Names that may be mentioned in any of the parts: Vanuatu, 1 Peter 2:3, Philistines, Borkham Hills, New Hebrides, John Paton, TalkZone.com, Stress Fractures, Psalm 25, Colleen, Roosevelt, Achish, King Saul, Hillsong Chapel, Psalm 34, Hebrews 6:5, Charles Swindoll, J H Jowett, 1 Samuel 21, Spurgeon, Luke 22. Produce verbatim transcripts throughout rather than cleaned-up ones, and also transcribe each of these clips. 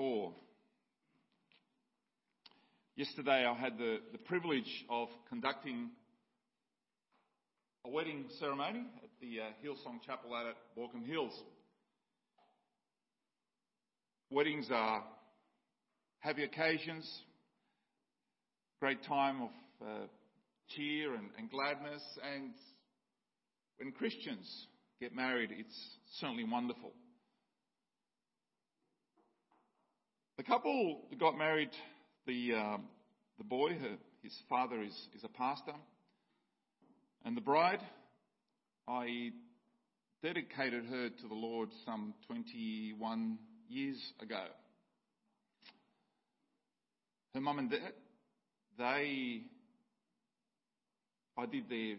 four. Yesterday I had the, the privilege of conducting a wedding ceremony at the uh, Hillsong Chapel out at Borkham Hills. Weddings are happy occasions, great time of uh, cheer and, and gladness, and when Christians get married, it's certainly wonderful. The couple that got married, the um, the boy, her, his father is, is a pastor, and the bride, I dedicated her to the Lord some twenty-one years ago. Her mum and dad, they, I did their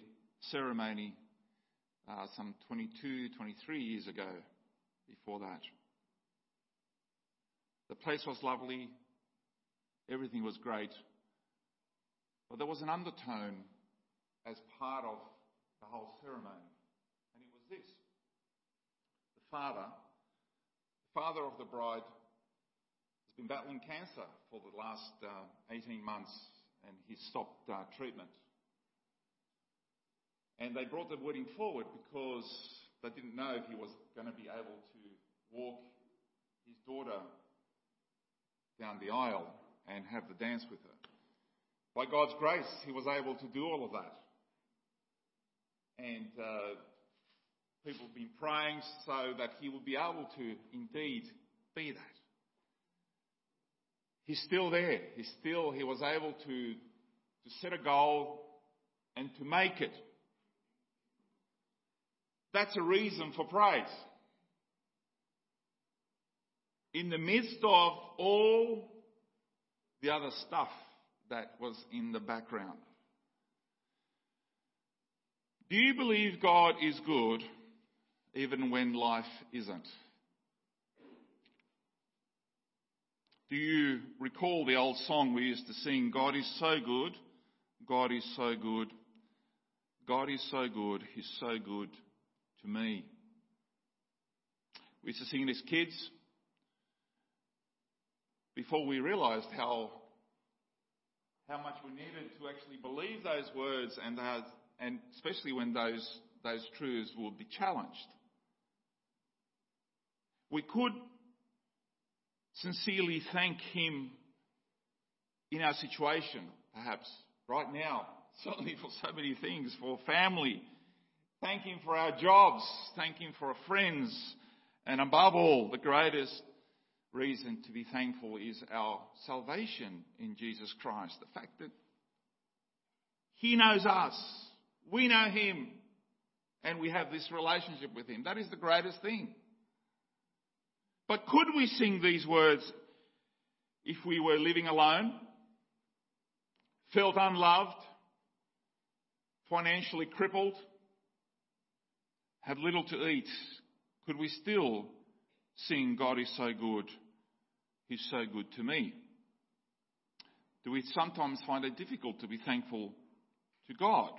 ceremony uh, some twenty-two, twenty-three years ago before that. The place was lovely, everything was great, but there was an undertone as part of the whole ceremony, and it was this. The father, the father of the bride, has been battling cancer for the last uh, eighteen months, and he stopped uh, treatment. And they brought the wedding forward because they didn't know if he was going to be able to walk his daughter down the aisle and have the dance with her. By God's grace, he was able to do all of that. And uh, people have been praying so that he would be able to indeed be that. He's still there. He's still, he was able to, to set a goal and to make it. That's a reason for praise. In the midst of all the other stuff that was in the background. Do you believe God is good even when life isn't? Do you recall the old song we used to sing, God is so good, God is so good, God is so good, he's so good to me. We used to sing it as kids before we realised how how much we needed to actually believe those words, and those, and especially when those those truths would be challenged. We could sincerely thank him in our situation, perhaps, right now, certainly for so many things, for family. Thank him for our jobs. Thank him for our friends. And above all, the greatest reason to be thankful is our salvation in Jesus Christ. The fact that he knows us, we know him, and we have this relationship with him. That is the greatest thing. But could we sing these words if we were living alone, felt unloved, financially crippled, had little to eat? Could we still sing, God is so good, he's so good to me? Do we sometimes find it difficult to be thankful to God?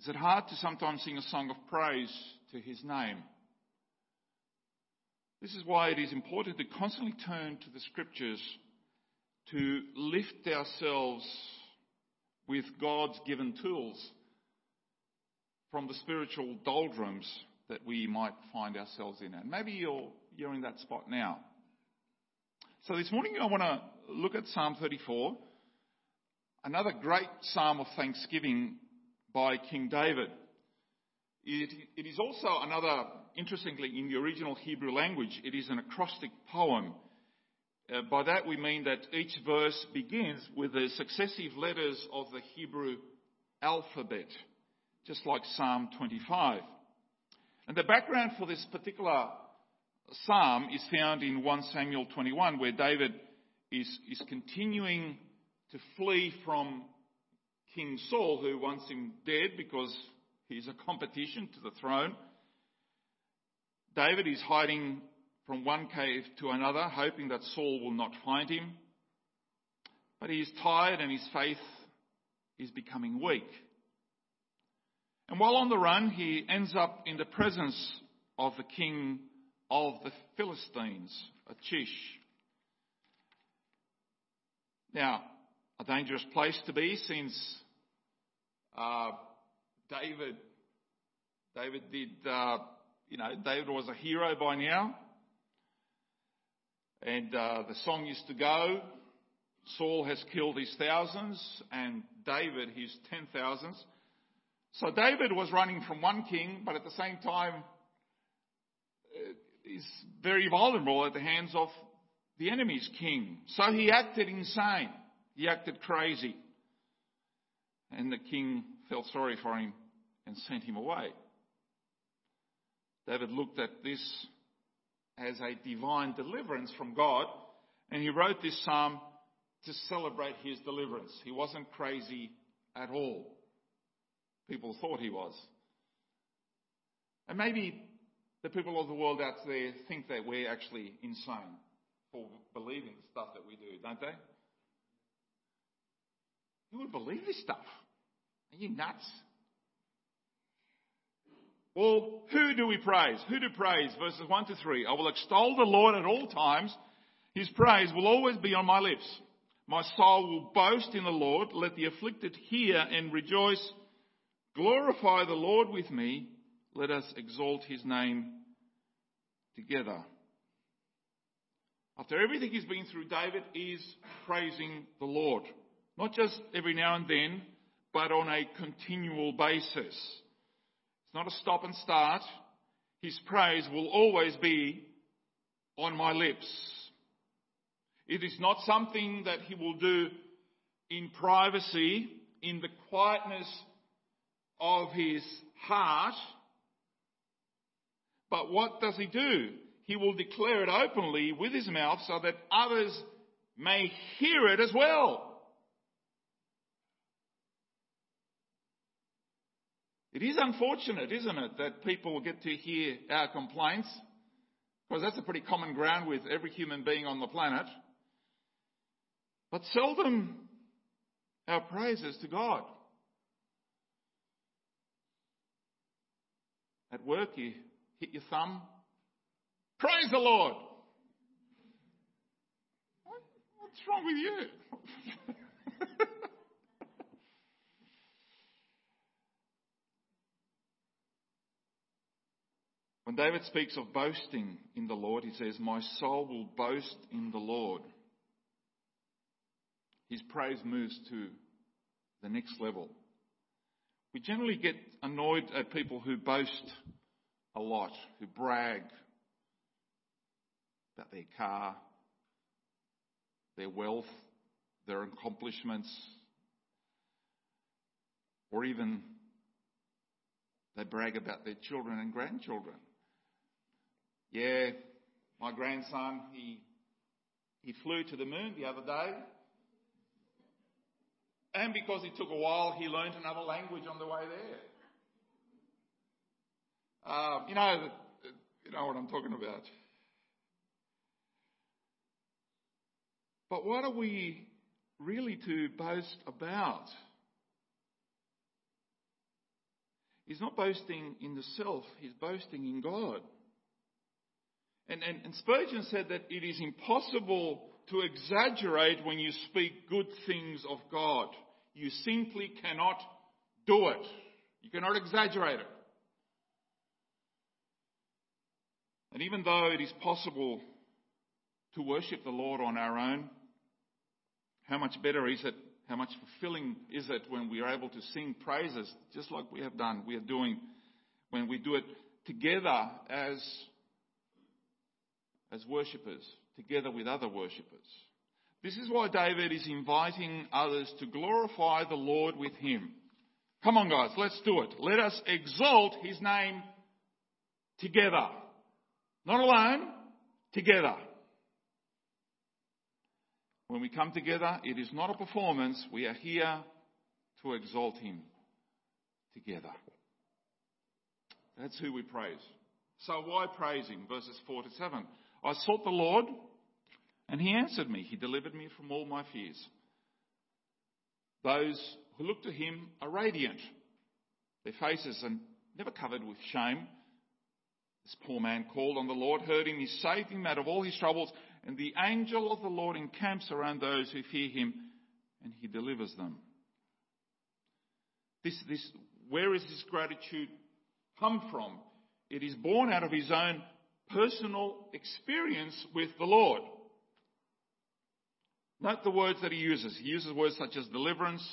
Is it hard to sometimes sing a song of praise to his name? This is why it is important to constantly turn to the scriptures to lift ourselves with God's given tools from the spiritual doldrums that we might find ourselves in. And maybe you're, you're in that spot now. So this morning I want to look at Psalm thirty-four, another great psalm of thanksgiving by King David. It, it is also another, interestingly, in the original Hebrew language, it is an acrostic poem. Uh, by that we mean that each verse begins with the successive letters of the Hebrew alphabet, just like Psalm twenty-five. And the background for this particular psalm is found in First Samuel twenty-one, where David is, is continuing to flee from King Saul, who wants him dead because he's a competition to the throne. David is hiding from one cave to another, hoping that Saul will not find him. But he is tired and his faith is becoming weak. And while on the run, he ends up in the presence of the king of the Philistines, Achish. Now, a dangerous place to be, since uh, David, David did, uh, you know, David was a hero by now. And uh, the song used to go, Saul has killed his thousands and David his ten thousands. So David was running from one king, but at the same time uh, is very vulnerable at the hands of the enemy's king. So he acted insane. He acted crazy. And the king felt sorry for him and sent him away. David looked at this as a divine deliverance from God, and he wrote this psalm to celebrate his deliverance. He wasn't crazy at all. People thought he was. And maybe the people of the world out there think that we're actually insane for believing the stuff that we do, don't they? Who would believe this stuff? Are you nuts? Well, who do we praise? Who do praise? Verses one to three. I will extol the Lord at all times. His praise will always be on my lips. My soul will boast in the Lord. Let the afflicted hear and rejoice. Glorify the Lord with me. Let us exalt his name together. After everything he's been through, David is praising the Lord. Not just every now and then, but on a continual basis. It's not a stop and start. His praise will always be on my lips. It is not something that he will do in privacy, in the quietness of his heart. But what does he do? He will declare it openly with his mouth so that others may hear it as well. It is unfortunate, isn't it, that people get to hear our complaints, because that's a pretty common ground with every human being on the planet. But seldom our praises to God. At work, you hit your thumb. Praise the Lord! What, what's wrong with you? When David speaks of boasting in the Lord, he says, my soul will boast in the Lord. His praise moves to the next level. We generally get annoyed at people who boast a lot, who brag about their car, their wealth, their accomplishments, or even they brag about their children and grandchildren. Yeah, my grandson, he he flew to the moon the other day. And because it took a while, he learned another language on the way there. Um, you know, you know what I'm talking about. But what are we really to boast about? He's not boasting in the self, he's boasting in God. And, and, and Spurgeon said that it is impossible to exaggerate when you speak good things of God. You simply cannot do it. You cannot exaggerate it. And even though it is possible to worship the Lord on our own, how much better is it, how much fulfilling is it when we are able to sing praises, just like we have done, we are doing, when we do it together as, as worshippers, together with other worshippers. This is why David is inviting others to glorify the Lord with him. Come on, guys, let's do it. Let us exalt his name together. Not alone, together. When we come together, it is not a performance. We are here to exalt him together. That's who we praise. So why praise him? Verses four to seven. I sought the Lord, and he answered me. He delivered me from all my fears. Those who look to him are radiant. Their faces are never covered with shame. This poor man called on the Lord, heard him, he saved him out of all his troubles, and the angel of the Lord encamps around those who fear him, and he delivers them. This, this, where is this gratitude come from? It is born out of his own personal experience with the Lord. Note the words that he uses. He uses words such as deliverance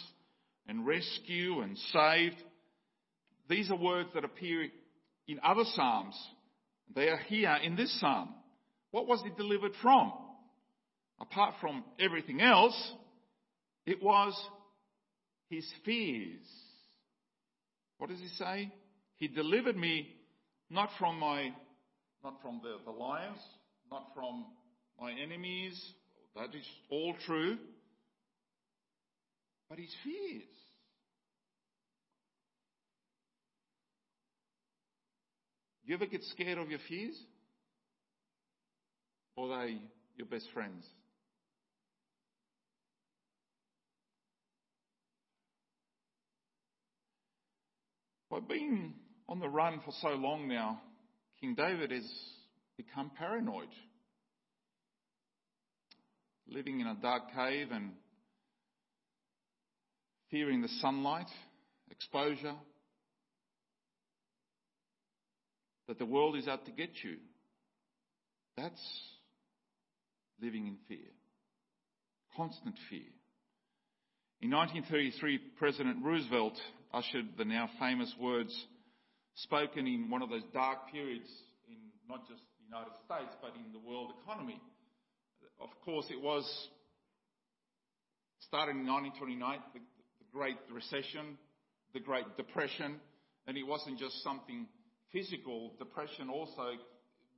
and rescue and saved. These are words that appear in other psalms. They are here in this psalm. What was he delivered from? Apart from everything else, it was his fears. What does he say? He delivered me not from my, not from the, the lions, not from my enemies. That is all true. But his fears. Do you ever get scared of your fears? Or are they your best friends? By being on the run for so long now, King David has become paranoid. Living in a dark cave and fearing the sunlight, exposure, that the world is out to get you. That's living in fear. Constant fear. In nineteen thirty-three, President Roosevelt ushered the now famous words spoken in one of those dark periods in not just the United States, but in the world economy. Of course, it was started in nineteen twenty-nine, the, the Great Recession, the Great Depression, and it wasn't just something physical. Depression also,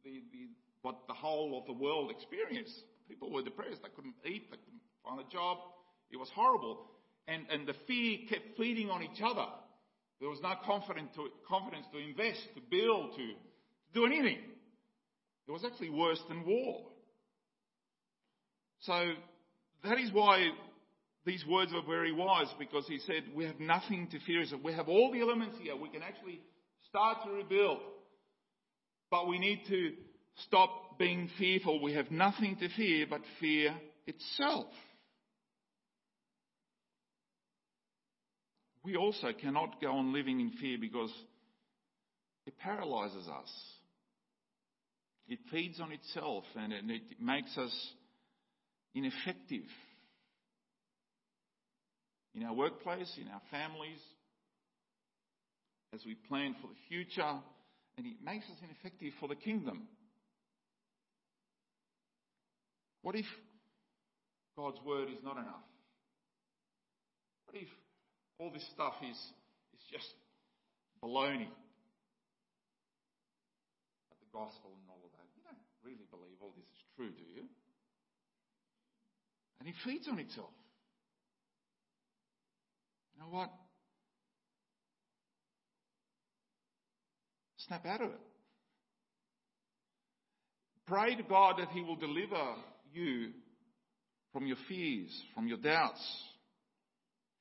the, the, what the whole of the world experienced. People were depressed. They couldn't eat. They couldn't find a job. It was horrible. And, and the fear kept feeding on each other. There was no confidence to, confidence to invest, to build, to, to do anything. It was actually worse than war. So that is why these words were very wise, because he said, we have nothing to fear. We have all the elements here. We can actually start to rebuild. But we need to stop being fearful. We have nothing to fear but fear itself. We also cannot go on living in fear because it paralyzes us. It feeds on itself and it makes us ineffective in our workplace, in our families, as we plan for the future, and it makes us ineffective for the kingdom. What if God's word is not enough? What if all this stuff is, is just baloney? But the gospel and all of that, you don't really believe all this is true, do you? And it feeds on itself. You know what? Snap out of it. Pray to God that He will deliver you from your fears, from your doubts,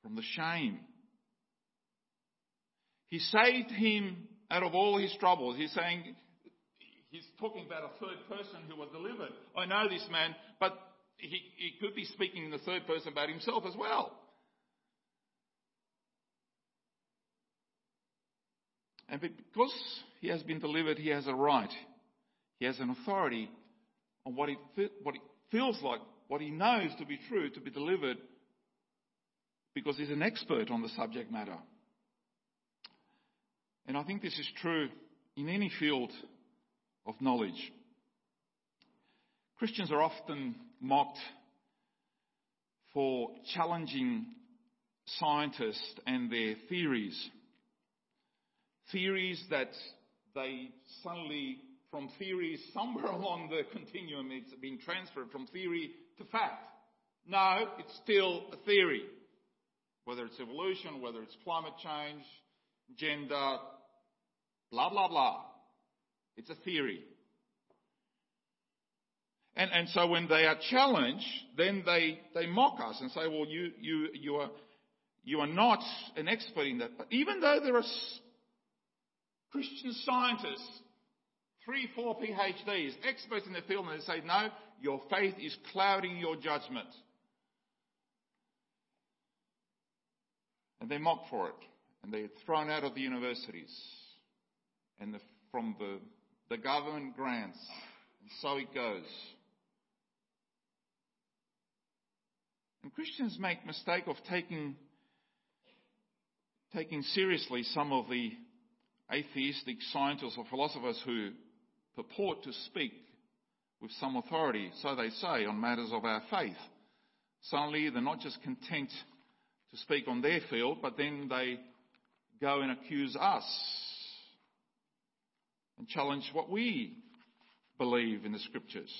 from the shame. He saved him out of all his troubles. He's saying, he's talking about a third person who was delivered. I know this man, but He, he could be speaking in the third person about himself as well. And because he has been delivered, he has a right. He has an authority on what it, what it feels like, what he knows to be true, to be delivered, because he's an expert on the subject matter. And I think this is true in any field of knowledge. Christians are often mocked for challenging scientists and their theories. Theories that they suddenly, from theories somewhere along the continuum, it's been transferred from theory to fact. No, it's still a theory. Whether it's evolution, whether it's climate change, gender, blah, blah, blah. It's a theory. And, and so when they are challenged, then they, they mock us and say, well, you, you, you, are, you are not an expert in that. But even though there are Christian scientists three, four PhDs, experts in the field, and they say, no, your faith is clouding your judgment. And they're mocked for it. And they're thrown out of the universities and the, from the, the government grants. And so it goes. And Christians make the mistake of taking, taking seriously some of the atheistic scientists or philosophers who purport to speak with some authority, so they say, on matters of our faith. Suddenly they're not just content to speak on their field, but then they go and accuse us and challenge what we believe in the scriptures.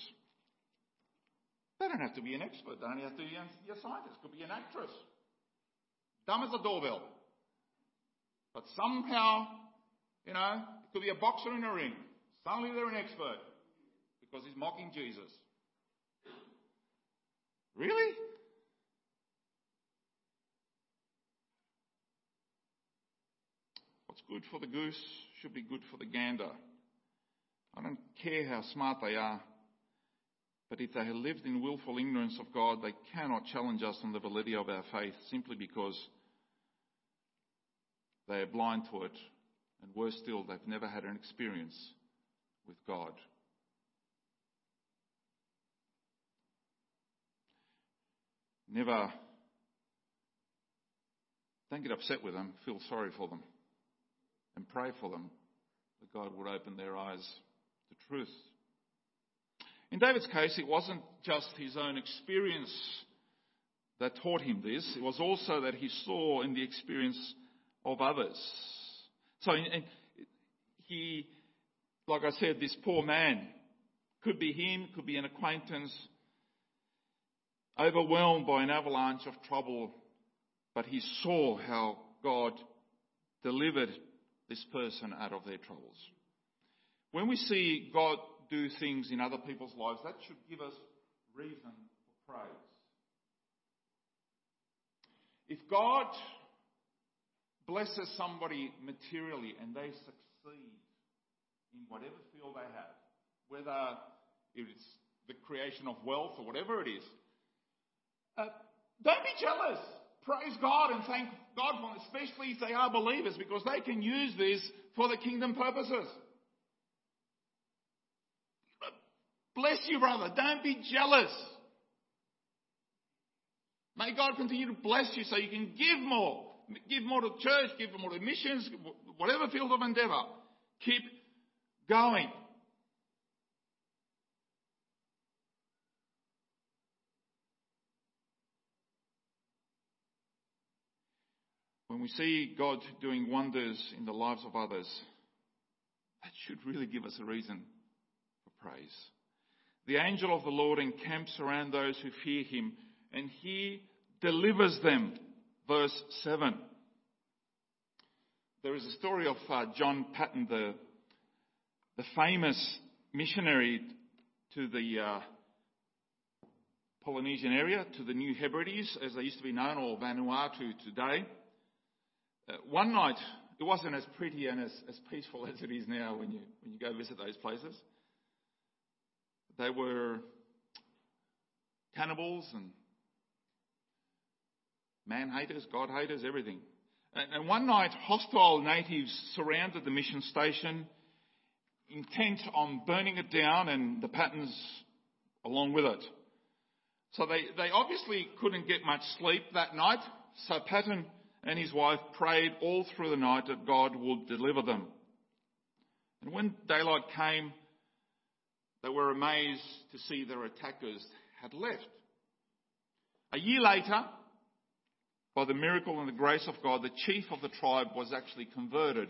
They don't have to be an expert. They don't have to be a scientist. Could be an actress. Dumb as a doorbell. But somehow, you know, it could be a boxer in a ring. Suddenly they're an expert because he's mocking Jesus. Really? What's good for the goose should be good for the gander. I don't care how smart they are, but if they have lived in willful ignorance of God, they cannot challenge us on the validity of our faith simply because they are blind to it. And worse still, they've never had an experience with God. Never. Don't get upset with them. Feel sorry for them. And pray for them that God would open their eyes to truth. In David's case, it wasn't just his own experience that taught him this. It was also that he saw in the experience of others. So and he, like I said, this poor man, could be him, could be an acquaintance, overwhelmed by an avalanche of trouble, but he saw how God delivered this person out of their troubles. When we see God do things in other people's lives, that should give us reason for praise. If God blesses somebody materially and they succeed in whatever field they have, whether it's the creation of wealth or whatever it is, uh, don't be jealous. Praise God and thank God for them, especially if they are believers, because they can use this for the kingdom purposes. Bless you, brother. Don't be jealous. May God continue to bless you so you can give more. Give more to church, give more to missions, whatever field of endeavour. Keep going. When we see God doing wonders in the lives of others, that should really give us a reason for praise. The angel of the Lord encamps around those who fear him, and he delivers them. Verse seven. There is a story of uh, John Paton, the, the famous missionary to the uh, Polynesian area, to the New Hebrides, as they used to be known, or Vanuatu today. Uh, one night, it wasn't as pretty and as, as peaceful as it is now when you, when you go visit those places. They were cannibals and man-haters, God-haters, everything. And one night, hostile natives surrounded the mission station, intent on burning it down and the Patons along with it. So they, they obviously couldn't get much sleep that night, so Patton and his wife prayed all through the night that God would deliver them. And when daylight came, they were amazed to see their attackers had left. A year later, by the miracle and the grace of God, the chief of the tribe was actually converted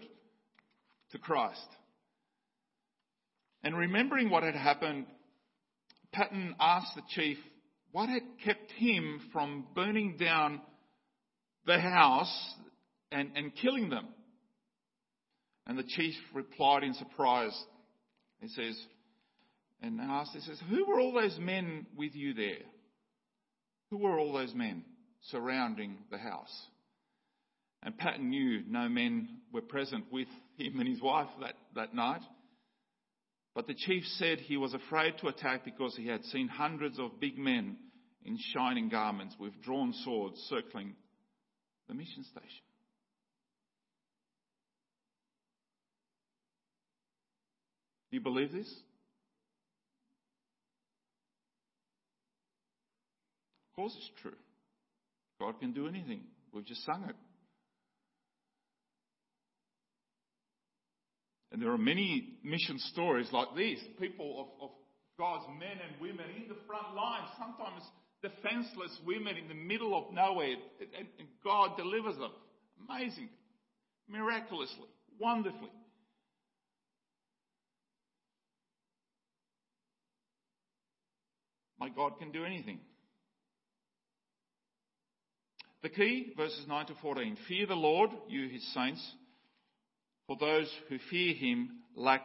to Christ. And remembering what had happened, Patton asked the chief what had kept him from burning down the house and, and killing them. And the chief replied in surprise. He says, and asked, he says, who were all those men with you there? Who were all those men surrounding the house? And Patton knew no men were present with him and his wife that, that night. But the chief said he was afraid to attack because he had seen hundreds of big men in shining garments with drawn swords circling the mission station. Do you believe this? Of course it's true. God can do anything. We've just sung it. And there are many mission stories like these. People of, of God's men and women in the front lines, sometimes defenseless women in the middle of nowhere, and, and God delivers them. Amazing. Miraculously. Wonderfully. My God can do anything. The key, verses nine to fourteen. Fear the Lord, you his saints, for those who fear him lack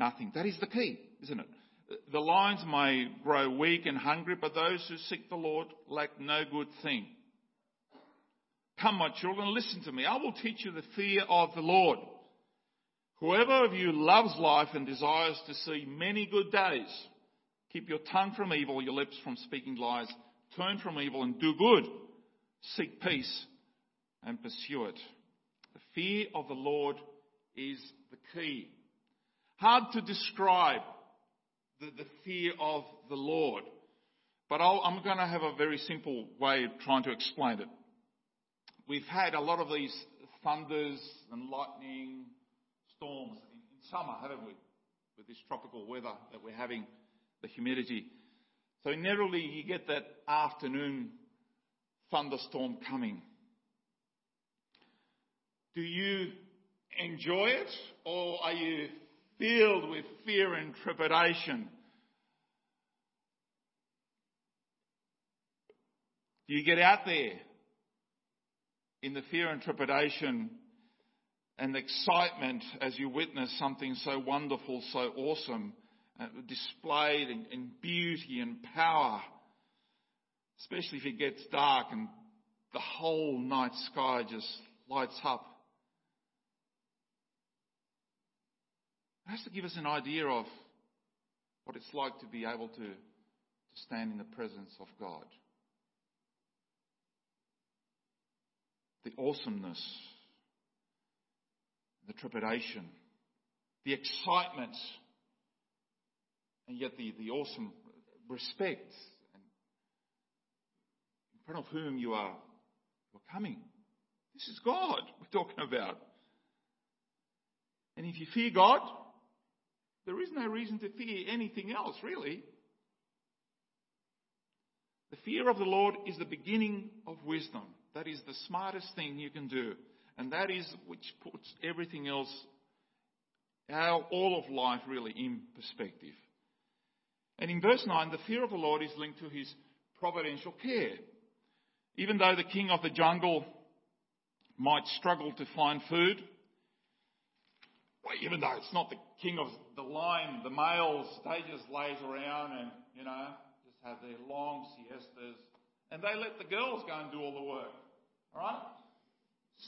nothing. That is the key, isn't it? The lions may grow weak and hungry, but those who seek the Lord lack no good thing. Come, my children, listen to me. I will teach you the fear of the Lord. Whoever of you loves life and desires to see many good days, keep your tongue from evil, your lips from speaking lies. Turn from evil and do good. Seek peace and pursue it. The fear of the Lord is the key. Hard to describe the, the fear of the Lord, but I'll, I'm going to have a very simple way of trying to explain it. We've had a lot of these thunders and lightning storms in, in summer, haven't we? With this tropical weather that we're having, the humidity. So inevitably you get that afternoon thunderstorm coming. Do you enjoy it, or are you filled with fear and trepidation? Do you get out there in the fear and trepidation and excitement as you witness something so wonderful, so awesome, uh, displayed in, in beauty and power? Especially if it gets dark and the whole night sky just lights up. It has to give us an idea of what it's like to be able to, to stand in the presence of God. The awesomeness, the trepidation, the excitement, and yet the, the awesome respect in front of whom you are, you are coming. This is God we're talking about. And if you fear God, there is no reason to fear anything else, really. The fear of the Lord is the beginning of wisdom. That is the smartest thing you can do. And that is which puts everything else, our, all of life, really, in perspective. And in verse nine, the fear of the Lord is linked to his providential care. Even though the king of the jungle might struggle to find food, well, even though it's not the king of the lion, the males, they just laze around and, you know, just have their long siestas. And they let the girls go and do all the work. All right?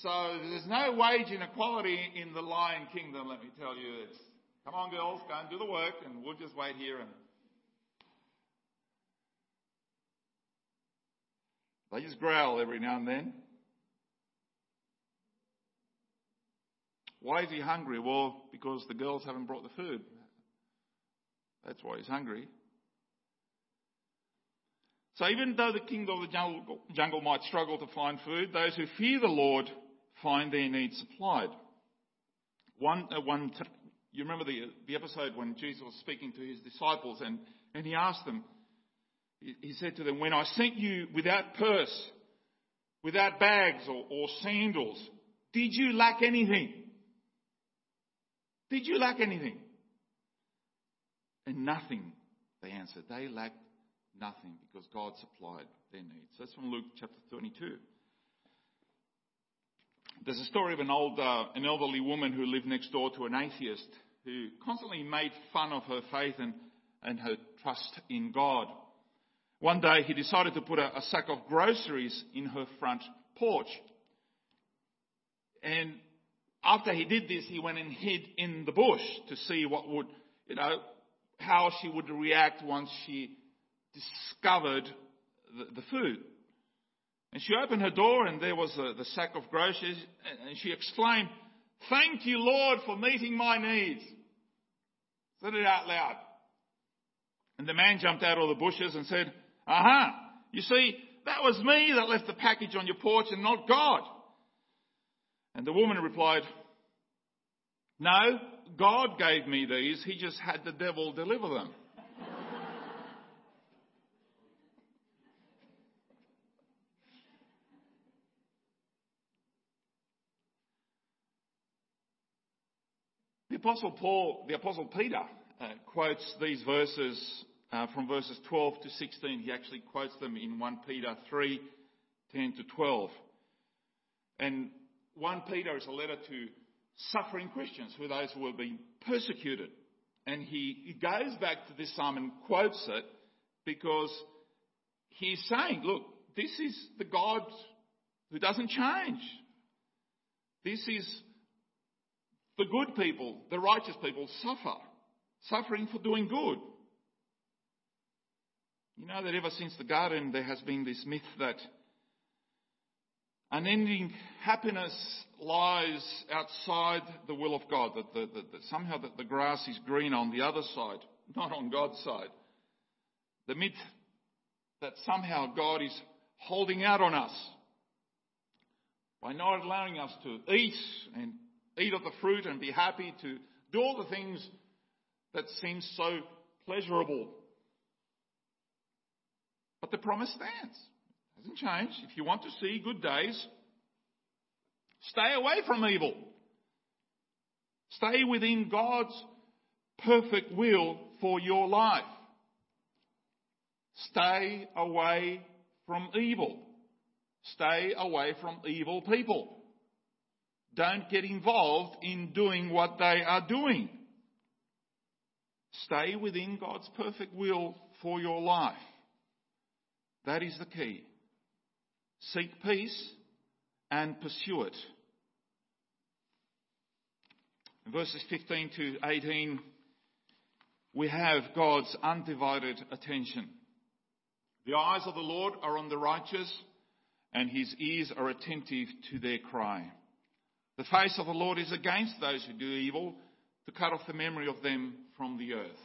So there's no wage inequality in the lion kingdom, let me tell you. It's, come on, girls, go and do the work, and we'll just wait here. And they just growl every now and then. Why is he hungry? Well, because the girls haven't brought the food. That's why he's hungry. So even though the king of the jungle, jungle might struggle to find food, those who fear the Lord find their needs supplied. One, uh, one. You remember the, the episode when Jesus was speaking to his disciples and, and he asked them, he said to them, when I sent you without purse, without bags or, or sandals, did you lack anything? Did you lack anything? And nothing, they answered. They lacked nothing because God supplied their needs. That's from Luke chapter twenty-two. There's a story of an old, uh, an elderly woman who lived next door to an atheist who constantly made fun of her faith and, and her trust in God. One day he decided to put a, a sack of groceries in her front porch. And after he did this, he went and hid in the bush to see what would you know, how she would react once she discovered the, the food. And she opened her door and there was a, the sack of groceries, and she exclaimed, "Thank you, Lord, for meeting my needs." Said it out loud. And the man jumped out of the bushes and said, "Aha, you see, that was me that left the package on your porch and not God." And the woman replied, "No, God gave me these. He just had the devil deliver them." The Apostle Paul, the Apostle Peter, uh, quotes these verses uh, from verses twelve to sixteen. He actually quotes them in First Peter three, ten to twelve. And First Peter is a letter to suffering Christians, who those who were being persecuted. And he goes back to this psalm and quotes it because he's saying, look, this is the God who doesn't change. This is the good people, the righteous people suffer, suffering for doing good. You know that ever since the garden there has been this myth that unending happiness lies outside the will of God, that, the, that, that somehow that the grass is green on the other side, not on God's side. The myth that somehow God is holding out on us by not allowing us to eat and eat of the fruit and be happy, to do all the things that seem so pleasurable. But the promise stands. It hasn't changed. If you want to see good days, stay away from evil. Stay within God's perfect will for your life. Stay away from evil. Stay away from evil people. Don't get involved in doing what they are doing. Stay within God's perfect will for your life. That is the key. Seek peace and pursue it. In verses fifteen to eighteen, we have God's undivided attention. The eyes of the Lord are on the righteous, and his ears are attentive to their cry. The face of the Lord is against those who do evil, to cut off the memory of them from the earth.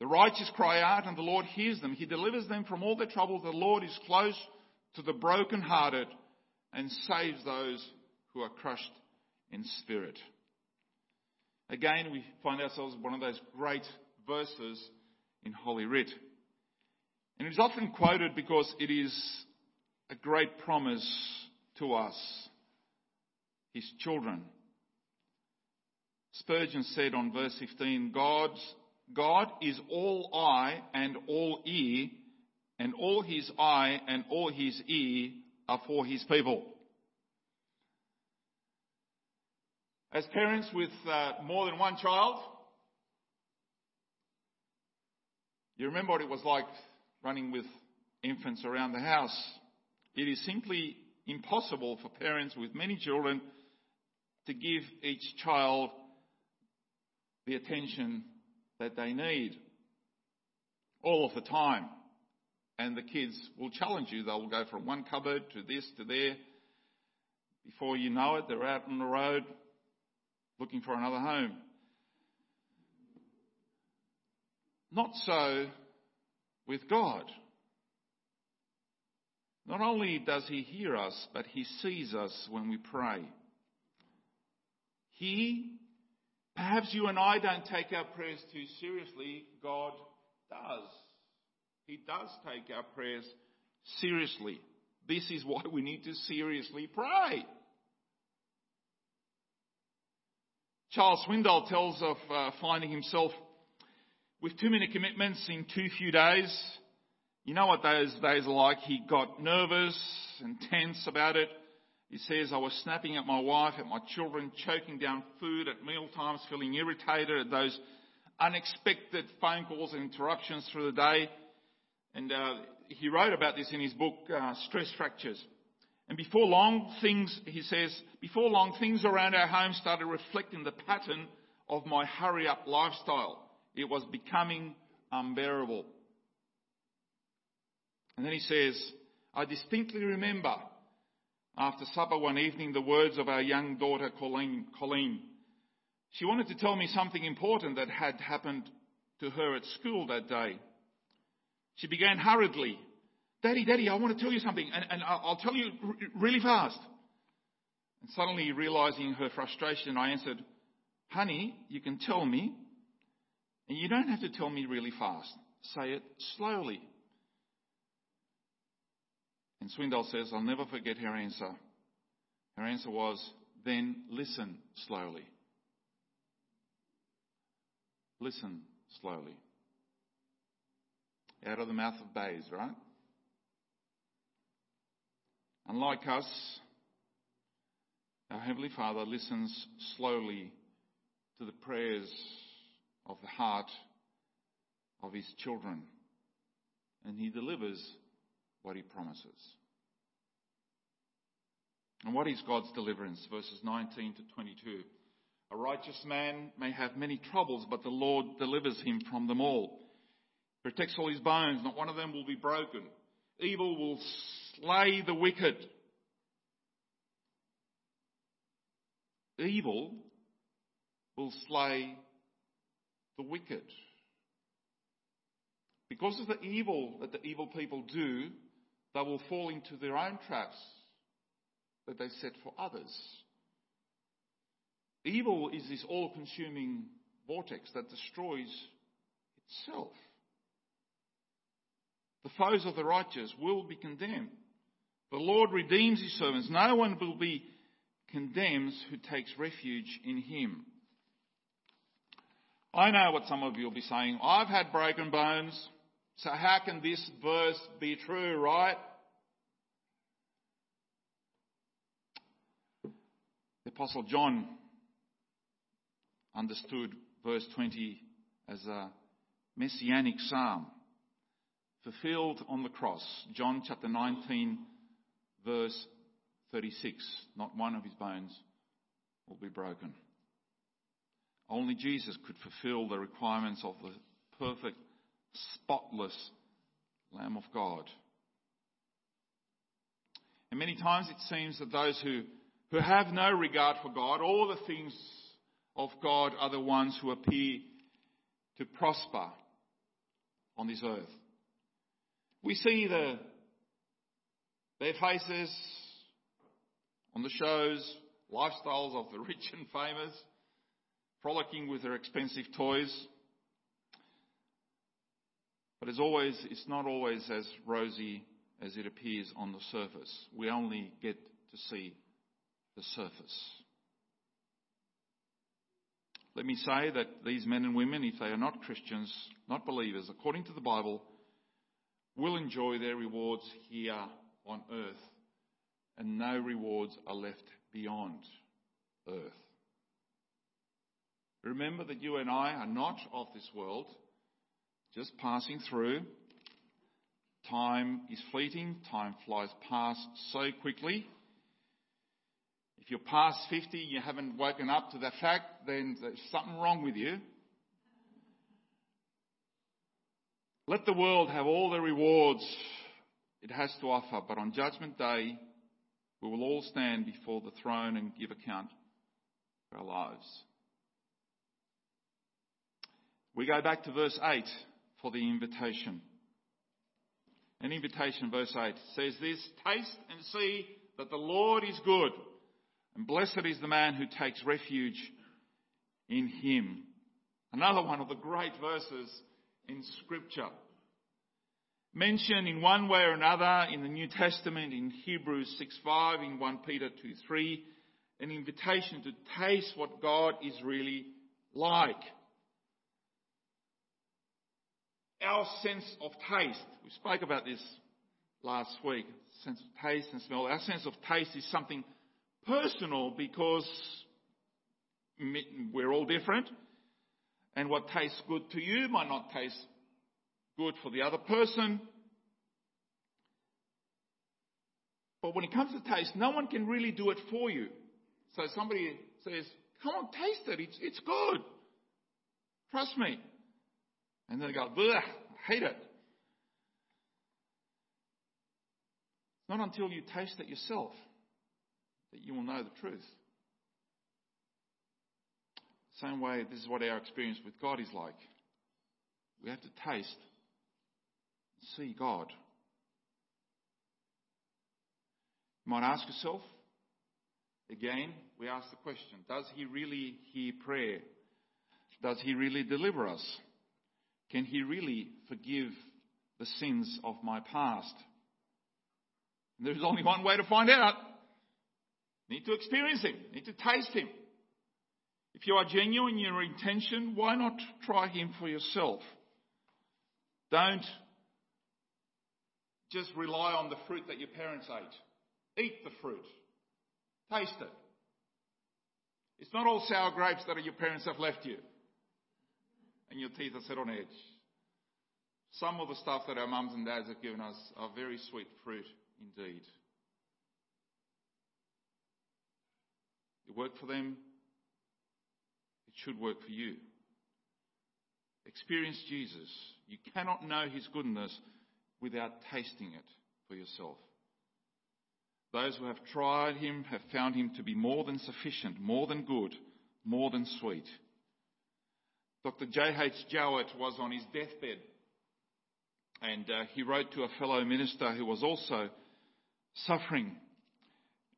The righteous cry out, and the Lord hears them. He delivers them from all their trouble. The Lord is close to the brokenhearted and saves those who are crushed in spirit. Again, we find ourselves in one of those great verses in Holy Writ. And it is often quoted because it is a great promise to us, his children. Spurgeon said on verse fifteen, God's, God is all eye and all ear, and all his eye and all his ear are for his people. As parents with uh, more than one child, you remember what it was like running with infants around the house. It is simply impossible for parents with many children to give each child the attention that they need all of the time. And the kids will challenge you. They'll go from one cupboard to this to there. Before you know it, they're out on the road looking for another home. Not so with God. Not only does he hear us, but he sees us when we pray. He, perhaps you and I don't take our prayers too seriously. God does. He does take our prayers seriously. This is why we need to seriously pray. Charles Swindoll tells of uh, finding himself with too many commitments in too few days. You know what those days are like. He got nervous and tense about it. He says, I was snapping at my wife, at my children, choking down food at meal times, feeling irritated at those unexpected phone calls and interruptions through the day. And uh, he wrote about this in his book, uh, Stress Fractures. And before long, things, he says, before long, things around our home started reflecting the pattern of my hurry-up lifestyle. It was becoming unbearable. And then he says, I distinctly remember after supper one evening the words of our young daughter Colleen. Colleen. She wanted to tell me something important that had happened to her at school that day. She began hurriedly, Daddy, Daddy, I want to tell you something, and, and I'll tell you r- really fast. And suddenly realising her frustration, I answered, Honey, you can tell me, and you don't have to tell me really fast. Say it slowly. And Swindoll says, I'll never forget her answer. Her answer was, Then listen slowly. Listen slowly. Out of the mouth of babes, right? Unlike us, our Heavenly Father listens slowly to the prayers of the heart of His children, and He delivers what He promises. And what is God's deliverance? Verses nineteen to twenty-two. A righteous man may have many troubles, but the Lord delivers him from them all. He protects all his bones, not one of them will be broken. Evil will slay the wicked. Evil will slay the wicked. Because of the evil that the evil people do, they will fall into their own traps that they set for others. Evil is this all-consuming vortex that destroys itself. The foes of the righteous will be condemned. The Lord redeems His servants. No one will be condemned who takes refuge in Him. I know what some of you will be saying. I've had broken bones, so how can this verse be true, right? The Apostle John understood verse twenty as a messianic psalm, fulfilled on the cross. John chapter nineteen, verse thirty-six. Not one of his bones will be broken. Only Jesus could fulfill the requirements of the perfect, spotless Lamb of God. And many times it seems that those who, who have no regard for God, all the things of God are the ones who appear to prosper on this earth. We see the, their faces on the shows, lifestyles of the rich and famous, frolicking with their expensive toys. But as always, it's not always as rosy as it appears on the surface. We only get to see the surface. Let me say that these men and women, if they are not Christians, not believers, according to the Bible, will enjoy their rewards here on earth, and no rewards are left beyond earth. Remember that you and I are not of this world, just passing through. Time is fleeting, time flies past so quickly. If you're past fifty, you haven't woken up to that fact, then there's something wrong with you. Let the world have all the rewards it has to offer, but on Judgment Day, we will all stand before the throne and give account for our lives. We go back to verse eight for the invitation. An invitation, verse eight, says this, Taste and see that the Lord is good, and blessed is the man who takes refuge in Him. Another one of the great verses in Scripture, mentioned in one way or another in the New Testament, in Hebrews six five, in First Peter two three, an invitation to taste what God is really like. Our sense of taste, we spoke about this last week, sense of taste and smell. Our sense of taste is something personal because we're all different. And what tastes good to you might not taste good for the other person. But when it comes to taste, no one can really do it for you. So somebody says, come on, taste it. It's, it's good. Trust me. And then I go, bleh, I hate it. It's not until you taste it yourself that you will know the truth. Same way, this is what our experience with God is like. We have to taste and see God. You might ask yourself, again, we ask the question, does he really hear prayer? Does he really deliver us? Can he really forgive the sins of my past? And there's only one way to find out. You need to experience him. You need to taste him. If you are genuine in your intention, why not try him for yourself? Don't just rely on the fruit that your parents ate. Eat the fruit. Taste it. It's not all sour grapes that your parents have left you and your teeth are set on edge. Some of the stuff that our mums and dads have given us are very sweet fruit indeed. It worked for them. It should work for you. Experience Jesus. You cannot know his goodness without tasting it for yourself. Those who have tried him have found him to be more than sufficient, more than good, more than sweet. Doctor J H Jowett was on his deathbed, and uh, he wrote to a fellow minister who was also suffering.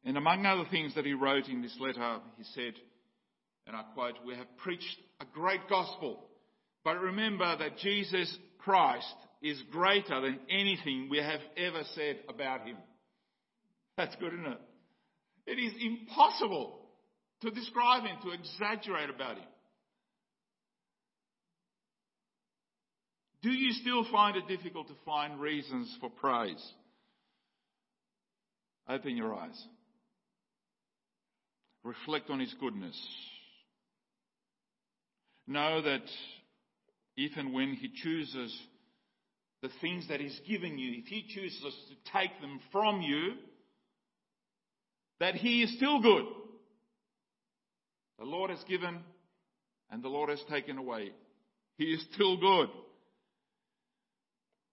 And among other things that he wrote in this letter, he said, and I quote, "We have preached a great gospel, but remember that Jesus Christ is greater than anything we have ever said about him." That's good, isn't it? It is impossible to describe him, to exaggerate about him. Do you still find it difficult to find reasons for praise? Open your eyes. Reflect on his goodness. Know that if and when he chooses the things that he's given you, if he chooses to take them from you, that he is still good. The Lord has given and the Lord has taken away. He is still good.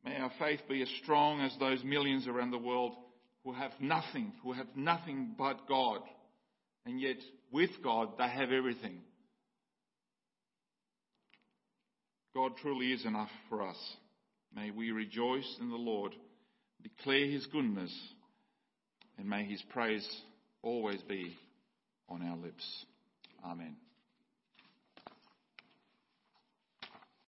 May our faith be as strong as those millions around the world who have nothing, who have nothing but God. And yet, with God, they have everything. God truly is enough for us. May we rejoice in the Lord, declare his goodness, and may his praise always be on our lips. Amen.